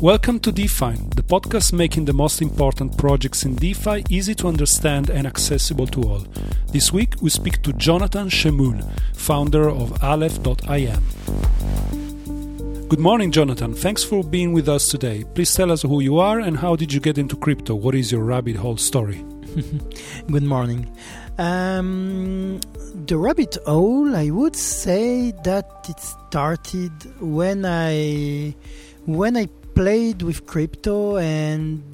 Welcome to DeFine, the podcast making the most important projects in DeFi easy to understand and accessible to all. This week we speak to Jonathan Schemoul, founder of Aleph.im. Good morning, Jonathan. Thanks for being with us today. Please tell us who you are and how did you get into crypto? What is your rabbit hole story? Good morning. The rabbit hole, I would say that it started when I played with crypto and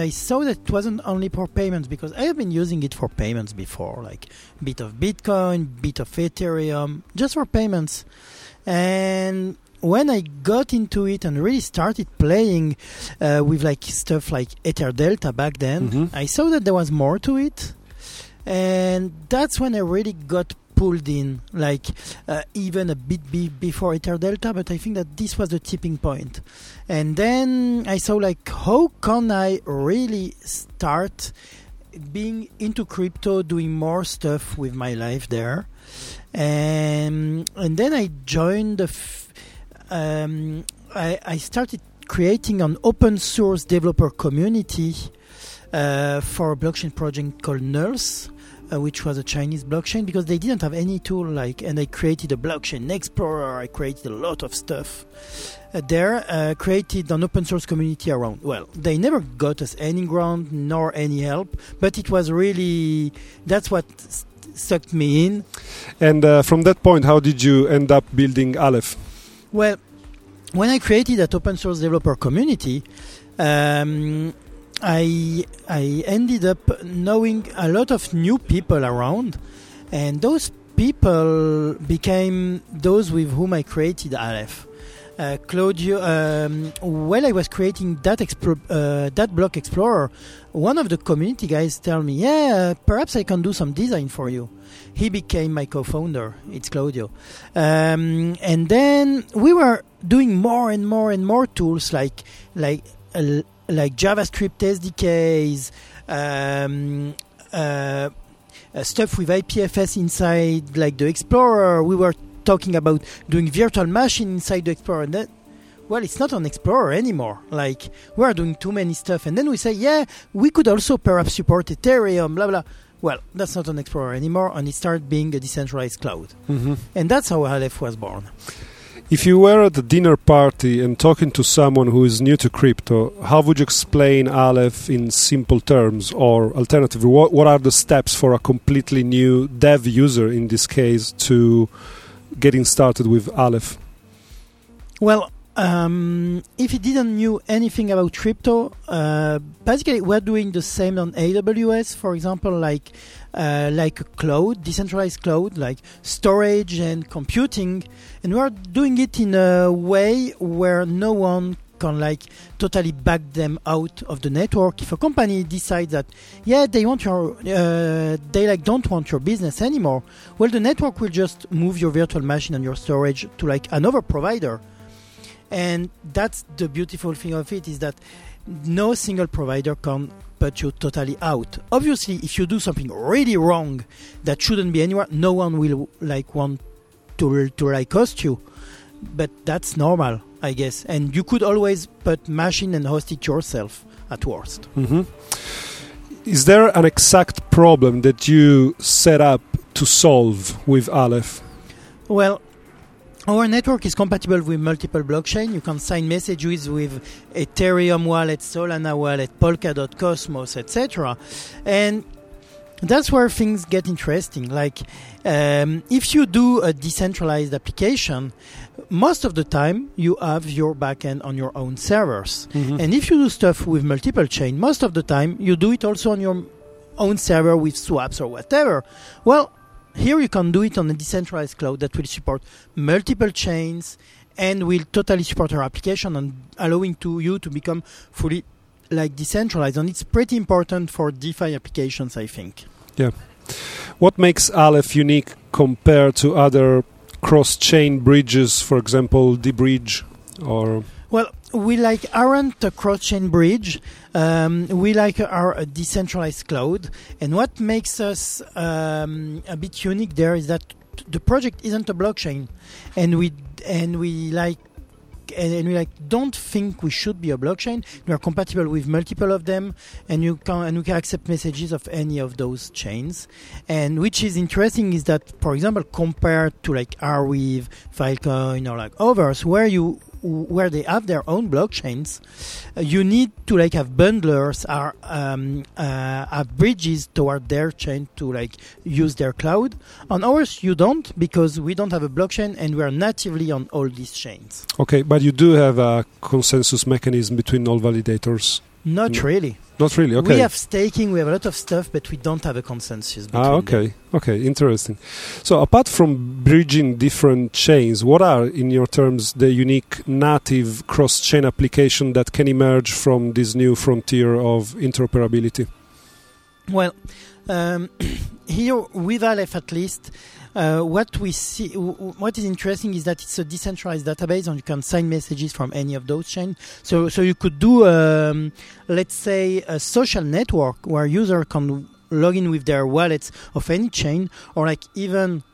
I saw that it wasn't only for payments, because I have been using it for payments before, like a bit of Bitcoin, bit of Ethereum, just for payments. And when I got into it and really started playing with like stuff like EtherDelta back then, I saw that there was more to it, and that's when I really got pulled in, like even a bit before EtherDelta, but I think that this was the tipping point. And then I saw, like, how can I really start being into crypto, doing more stuff with my life there. And then I joined I started creating an open source developer community for a blockchain project called NERS, which was a Chinese blockchain, because they didn't have any tool, like, and I created a blockchain explorer. I created a lot of stuff there, created an open source community around. Well, they never got us any ground nor any help, but it was really, that's what sucked me in. And from that point, how did you end up building Aleph? Well, when I created that open source developer community, I ended up knowing a lot of new people around, and those people became those with whom I created Aleph. Claudio, while I was creating that block explorer, one of the community guys told me, perhaps I can do some design for you. He became my co-founder. It's Claudio. And then we were doing more and more and more tools like JavaScript SDKs, stuff with IPFS inside, like the Explorer. We were talking about doing virtual machine inside the Explorer. And that, well, it's not an Explorer anymore. Like, we are doing too many stuff. And then we say, we could also perhaps support Ethereum, blah, blah. Well, that's not an Explorer anymore, and it started being a decentralized cloud. And that's how Aleph was born. If you were at a dinner party and talking to someone who is new to crypto, how would you explain Aleph in simple terms, or alternatively, what are the steps for a completely new dev user, in this case, to getting started with Aleph? Well, if you didn't knew anything about crypto, basically we're doing the same on AWS, for example, like a cloud, decentralized cloud, like storage and computing, and we're doing it in a way where no one can, like, totally back them out of the network. If a company decides that they don't want your business anymore, well, the network will just move your virtual machine and your storage to, like, another provider. And that's the beautiful thing of it, is that no single provider can put you totally out. Obviously, if you do something really wrong that shouldn't be anywhere, no one will want to host you. But that's normal, I guess. And you could always put machine and host it yourself at worst. Is there an exact problem that you set up to solve with Aleph? Well, our network is compatible with multiple blockchains. You can sign messages with Ethereum wallet, Solana wallet, Polkadot, Cosmos, etc. And that's where things get interesting. Like, if you do a decentralized application, most of the time you have your backend on your own servers. And if you do stuff with multiple chain, most of the time you do it also on your own server with swaps or whatever. Well, here you can do it on a decentralized cloud that will support multiple chains and will totally support our application and allowing you to become fully, like, decentralized. And it's pretty important for DeFi applications, I think. Yeah. What makes Aleph unique compared to other cross-chain bridges, for example, DeBridge or... Well, we aren't a cross-chain bridge. We are a decentralized cloud. And what makes us a bit unique there is that the project isn't a blockchain. And we and we like don't think we should be a blockchain. We are compatible with multiple of them, and we can accept messages of any of those chains. And which is interesting is that, for example, compared to like Arweave, Filecoin, or like others, where they have their own blockchains, you need to like have bundlers or have bridges toward their chain to like use their cloud. On ours, you don't, because we don't have a blockchain and we are natively on all these chains. Okay, but you do have a consensus mechanism between all validators? Not really. Okay. We have staking, we have a lot of stuff, but we don't have a consensus between them. Okay, interesting. So apart from bridging different chains, what are, in your terms, the unique native cross-chain application that can emerge from this new frontier of interoperability? Well, here with Aleph at least, what we see, what is interesting is that it's a decentralized database, and you can sign messages from any of those chains. So you could do, let's say, a social network where user can log in with their wallets of any chain, or like even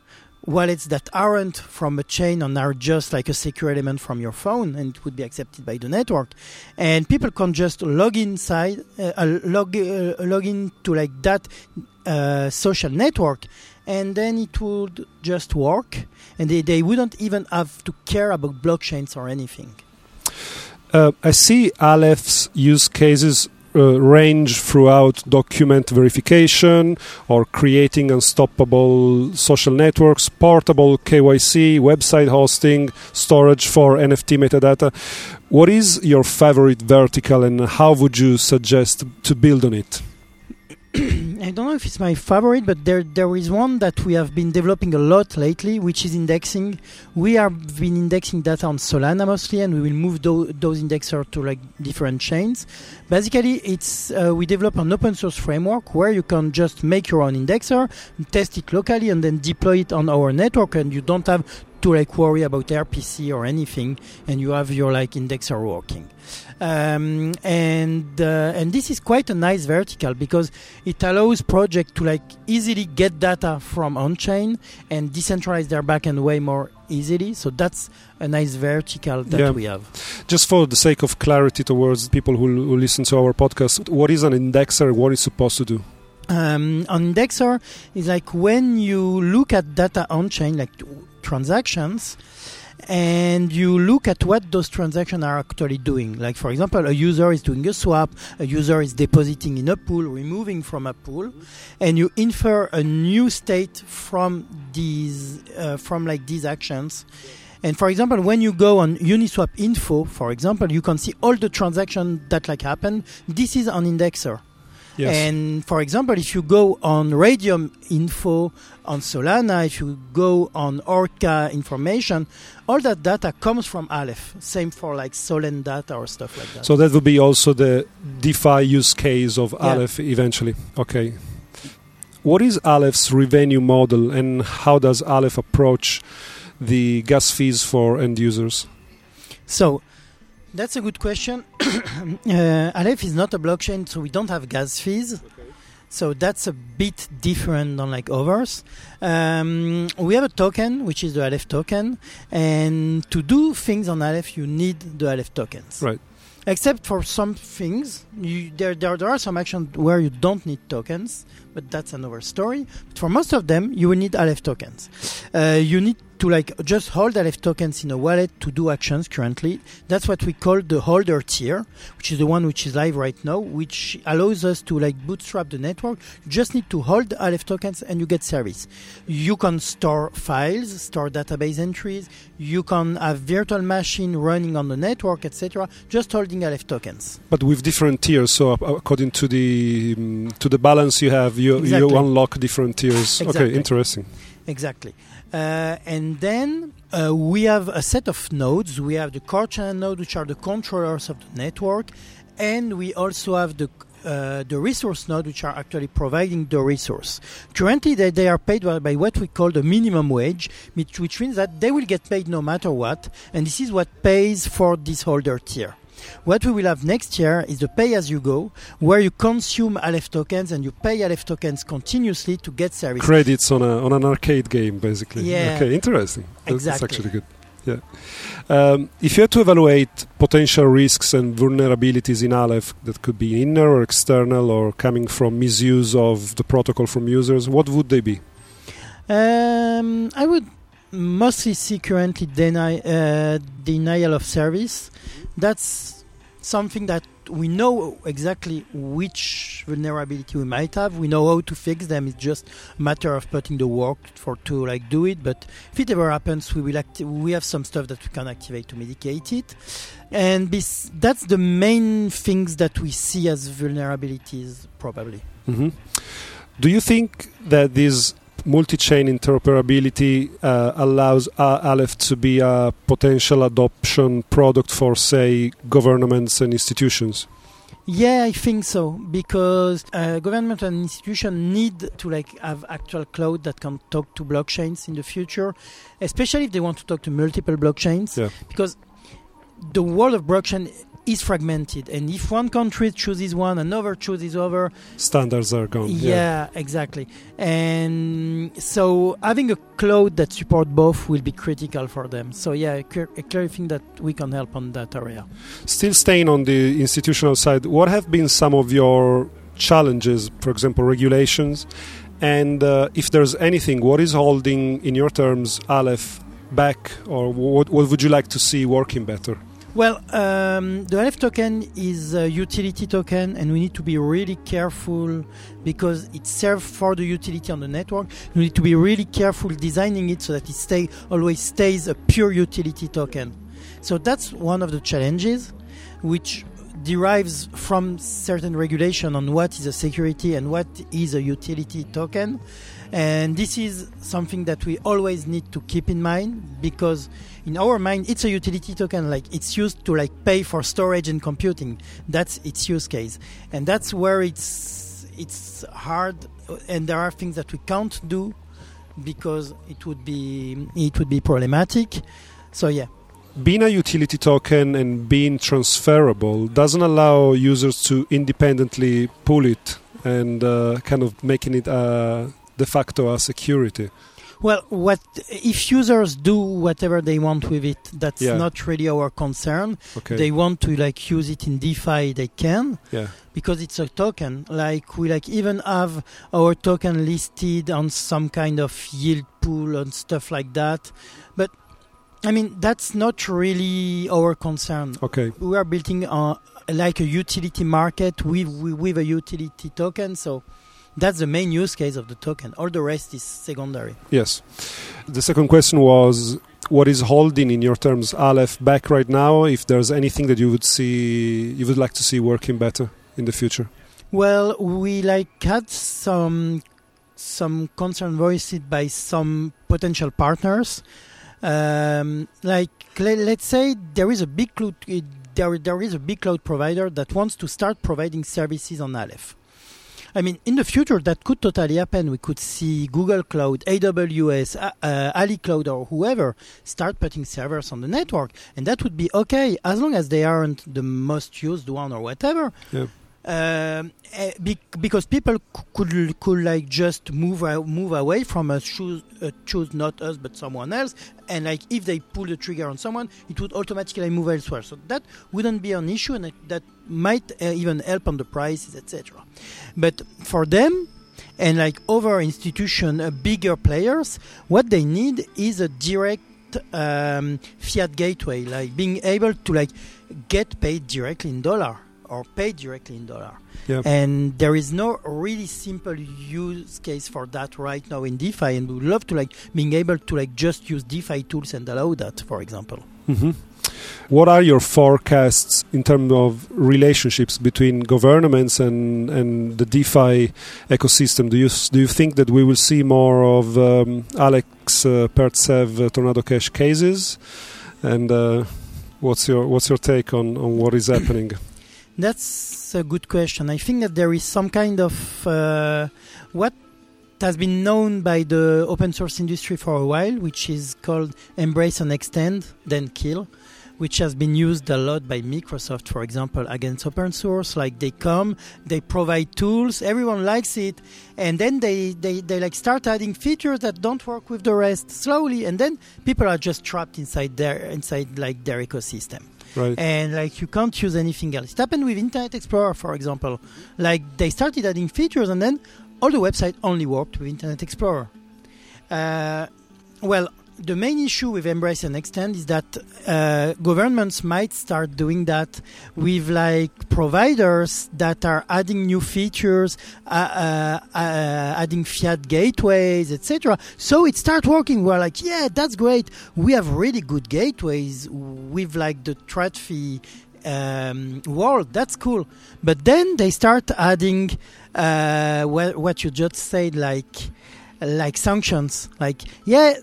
wallets that aren't from a chain and are just like a secure element from your phone, and it would be accepted by the network. And people can just log in to like that social network. And then it would just work, and they wouldn't even have to care about blockchains or anything. I see Aleph's use cases range throughout document verification or creating unstoppable social networks, portable KYC, website hosting, storage for NFT metadata. What is your favorite vertical, and how would you suggest to build on it? I don't know if it's my favorite, but there is one that we have been developing a lot lately, which is indexing. We have been indexing data on Solana mostly, and we will move those indexers to like different chains. Basically, it's we develop an open source framework where you can just make your own indexer, test it locally, and then deploy it on our network, and you don't have to like worry about RPC or anything, and you have your like indexer working. And this is quite a nice vertical because it allows projects to like easily get data from on-chain and decentralize their backend way more easily. So that's a nice vertical that we have. Just for the sake of clarity towards people who listen to our podcast, what is an indexer? What is supposed to do? An indexer is like when you look at data on-chain, like transactions, and you look at what those transactions are actually doing. Like, for example, a user is doing a swap, a user is depositing in a pool, removing from a pool, and you infer a new state from these actions. And for example, when you go on Uniswap info, for example, you can see all the transactions that like happened. This is an indexer. Yes. And for example, if you go on Radium info on Solana, if you go on Orca information, all that data comes from Aleph. Same for like Solend data or stuff like that. So that would be also the DeFi use case of Aleph eventually. Okay. What is Aleph's revenue model, and how does Aleph approach the gas fees for end users? So, that's a good question. Aleph is not a blockchain, so we don't have gas fees. Okay. So that's a bit different than like others. We have a token, which is the Aleph token. And to do things on Aleph, you need the Aleph tokens. Right. Except for some things. There are some actions where you don't need tokens, but that's another story. But for most of them, you will need Aleph tokens. You need to like just hold Aleph tokens in a wallet to do actions currently. That's what we call the holder tier, which is the one which is live right now, which allows us to like bootstrap the network. You just need to hold Aleph tokens and you get service. You can store files, store database entries. You can have virtual machine running on the network, etc. Just holding Aleph tokens. But with different tiers, so according to the balance you have, you unlock different tiers. Exactly. Okay, interesting. Exactly. And then we have a set of nodes. We have the core channel node, which are the controllers of the network. And we also have the resource node, which are actually providing the resource. Currently, they are paid by what we call the minimum wage, which means that they will get paid no matter what. And this is what pays for this holder tier. What we will have next year is the pay-as-you-go, where you consume Aleph tokens and you pay Aleph tokens continuously to get service. Credits on an arcade game, basically. Yeah. Okay, interesting. Exactly. That's actually good. Yeah. If you had to evaluate potential risks and vulnerabilities in Aleph that could be inner or external or coming from misuse of the protocol from users, what would they be? I would mostly see currently denial of service. That's something that we know exactly which vulnerability we might have. We know how to fix them. It's just a matter of putting the work to do it. But if it ever happens, we have some stuff that we can activate to mitigate it. And that's the main things that we see as vulnerabilities, probably. Mm-hmm. Do you think that these multi-chain interoperability allows Aleph to be a potential adoption product for, say, governments and institutions? Yeah, I think so, because government and institution need to have actual cloud that can talk to blockchains in the future, especially if they want to talk to multiple blockchains, yeah. Because the world of blockchain is fragmented, and if one country chooses one, another chooses other, standards are gone. Yeah, exactly. And so having a cloud that supports both will be critical for them. So yeah, I clearly think that we can help on that area. Still staying on the institutional side, what have been some of your challenges, for example, regulations? And if there's anything, what is holding, in your terms, Aleph back, or what would you like to see working better? Well, the Aleph token is a utility token, and we need to be really careful because it serves for the utility on the network. We need to be really careful designing it so that it always stays a pure utility token. So that's one of the challenges, which derives from certain regulation on what is a security and what is a utility token. And this is something that we always need to keep in mind, because in our mind, it's a utility token. It's used to pay for storage and computing. That's its use case, and that's where it's hard. And there are things that we can't do because it would be problematic. So yeah, being a utility token and being transferable doesn't allow users to independently pull it and kind of making it de facto a security. Well, if users do whatever they want with it, that's not really our concern. Okay. They want to use it in DeFi, they can, because it's a token. We even have our token listed on some kind of yield pool and stuff like that. But I mean, that's not really our concern. Okay. We are building a utility market with a utility token, so that's the main use case of the token. All the rest is secondary. Yes. The second question was, what is holding, in your terms, Aleph back right now? If there's anything that you would like to see working better in the future? Well, we had some concern voiced by some potential partners. Let's say there is a big cloud provider that wants to start providing services on Aleph. I mean, in the future, that could totally happen. We could see Google Cloud, AWS, AliCloud, or whoever start putting servers on the network. And that would be okay, as long as they aren't the most used one or whatever. Yeah. Because people could just move away from choose not us but someone else, and if they pull the trigger on someone, it would automatically move elsewhere. So that wouldn't be an issue, and that might even help on the prices, etc. But for them, and other institution, bigger players, what they need is a direct fiat gateway, being able to get paid directly in dollar. Or paid directly in dollar. Yep. And there is no really simple use case for that right now in DeFi, and we would love to being able to just use DeFi tools and allow that, for example. Mm-hmm. What are your forecasts in terms of relationships between governments and the DeFi ecosystem? Do you think that we will see more of Alex Pertsev Tornado Cash cases? And what's your take on what is happening? That's a good question. I think that there is some kind of what has been known by the open source industry for a while, which is called embrace and extend, then kill, which has been used a lot by Microsoft, for example, against open source. Like they come, they provide tools, everyone likes it, and then they like start adding features that don't work with the rest slowly, and then people are just trapped inside their ecosystem. Right. And like you can't use anything else. It happened with Internet Explorer, for example. Like they started adding features, and then all the website only worked with Internet Explorer. Well, the main issue with embrace and extend is that governments might start doing that with like providers that are adding new features, adding fiat gateways, etc. So it starts working. We're like, yeah, that's great. We have really good gateways with like the TradFi world. That's cool. But then they start adding what you just said, like sanctions. Like, yeah,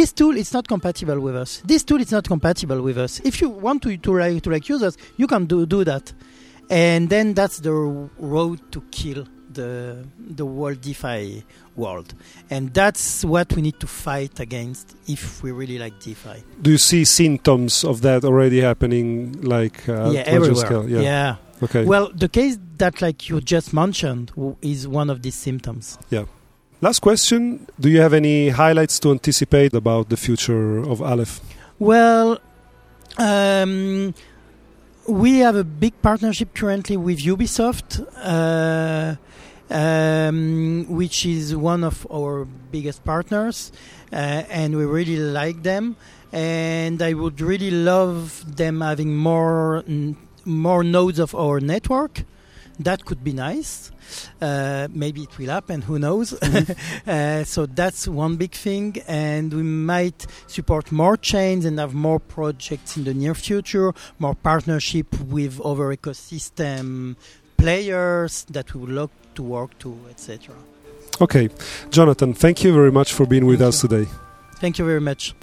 this tool is not compatible with us. This tool is not compatible with us. If you want to use us, you can do that. And then that's the road to kill the world DeFi world. And that's what we need to fight against if we really like DeFi. Do you see symptoms of that already happening? Like everywhere. Scale? Yeah. Okay. Well, the case that like you just mentioned is one of these symptoms. Yeah. Last question, do you have any highlights to anticipate about the future of Aleph? Well, we have a big partnership currently with Ubisoft, which is one of our biggest partners, and we really like them. And I would really love them having more nodes of our network. That could be nice. Maybe it will happen, who knows? Mm-hmm. So that's one big thing. And we might support more chains and have more projects in the near future, more partnership with other ecosystem players that we would love to work to, etc. Okay. Jonathan, thank you very much for being with us today. Thank you very much.